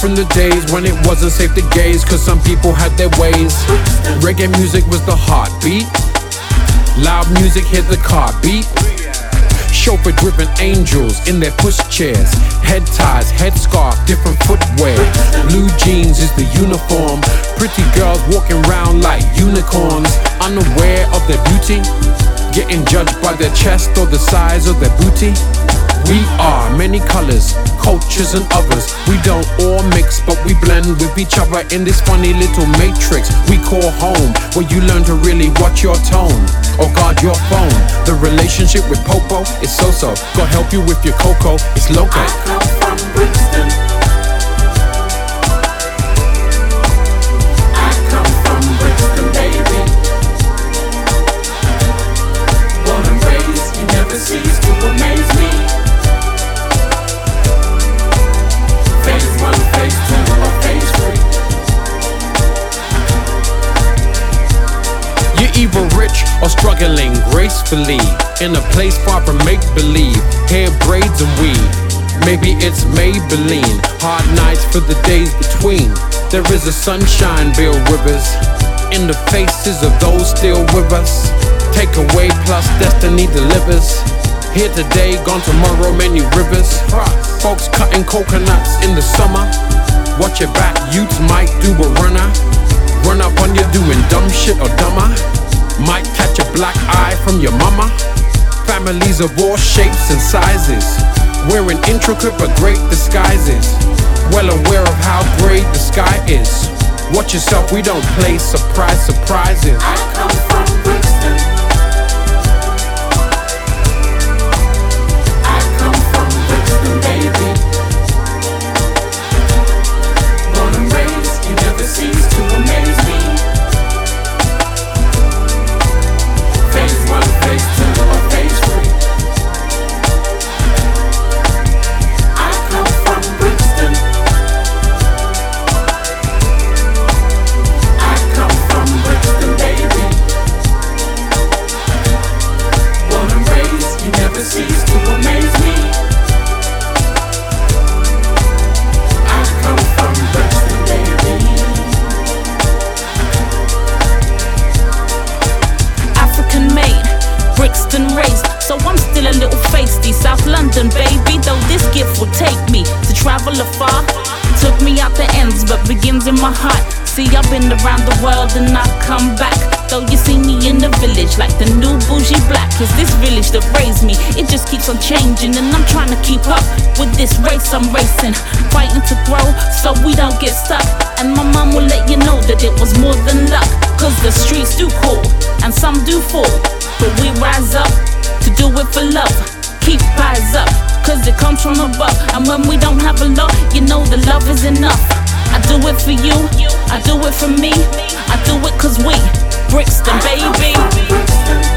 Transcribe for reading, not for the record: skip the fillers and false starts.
from the days when it wasn't safe to gaze, cause some people had their ways. Reggae music was the heartbeat, loud music hit the car beat. Chauffeur-driven angels in their pushchairs, head ties, headscarf, different footwear. Blue jeans is the uniform, pretty girls walking round like unicorns, unaware of their beauty, getting judged by their chest or the size of their booty. We are many colors, cultures and others. We don't all mix, but we blend with each other in this funny little matrix we call home, where you learn to really watch your tone or guard your phone. The relationship with Popo is so-so. God help you with your cocoa, it's loco. I come from Brixton. I come from Brixton, baby. Born and raised, you never cease to amaze me. Either rich or struggling gracefully, in a place far from make-believe, hair braids and weed. Maybe it's Maybelline, hard nights for the days between. There is a sunshine, Bill Rivers, in the faces of those still with us. Take away plus destiny delivers. Here today, gone tomorrow, many rivers. Folks cutting coconuts in the summer. Watch your back, youths might do a runner. Run up on you doing dumb shit or dumber. Might catch a black eye from your mama. Families of all shapes and sizes, wearing intricate but great disguises. Well aware of how great the sky is. Watch yourself, we don't play surprises. I come from Brixton. I come from Brixton, baby. Born and raised, you never cease to amaze me. Baby, though this gift will take me to travel afar, took me out the ends but begins in my heart. See, I've been around the world and I've come back, though you see me in the village like the new bougie black. It's this village that raised me, it just keeps on changing, and I'm trying to keep up with this race I'm racing, fighting to grow so we don't get stuck. And my mom will let you know that it was more than luck, cause the streets do call and some do fall, but we rise up to do it for love. Keep eyes up, cause it comes from above. And when we don't have a lot, you know the love is enough. I do it for you, I do it for me, I do it cause we Brixton, baby.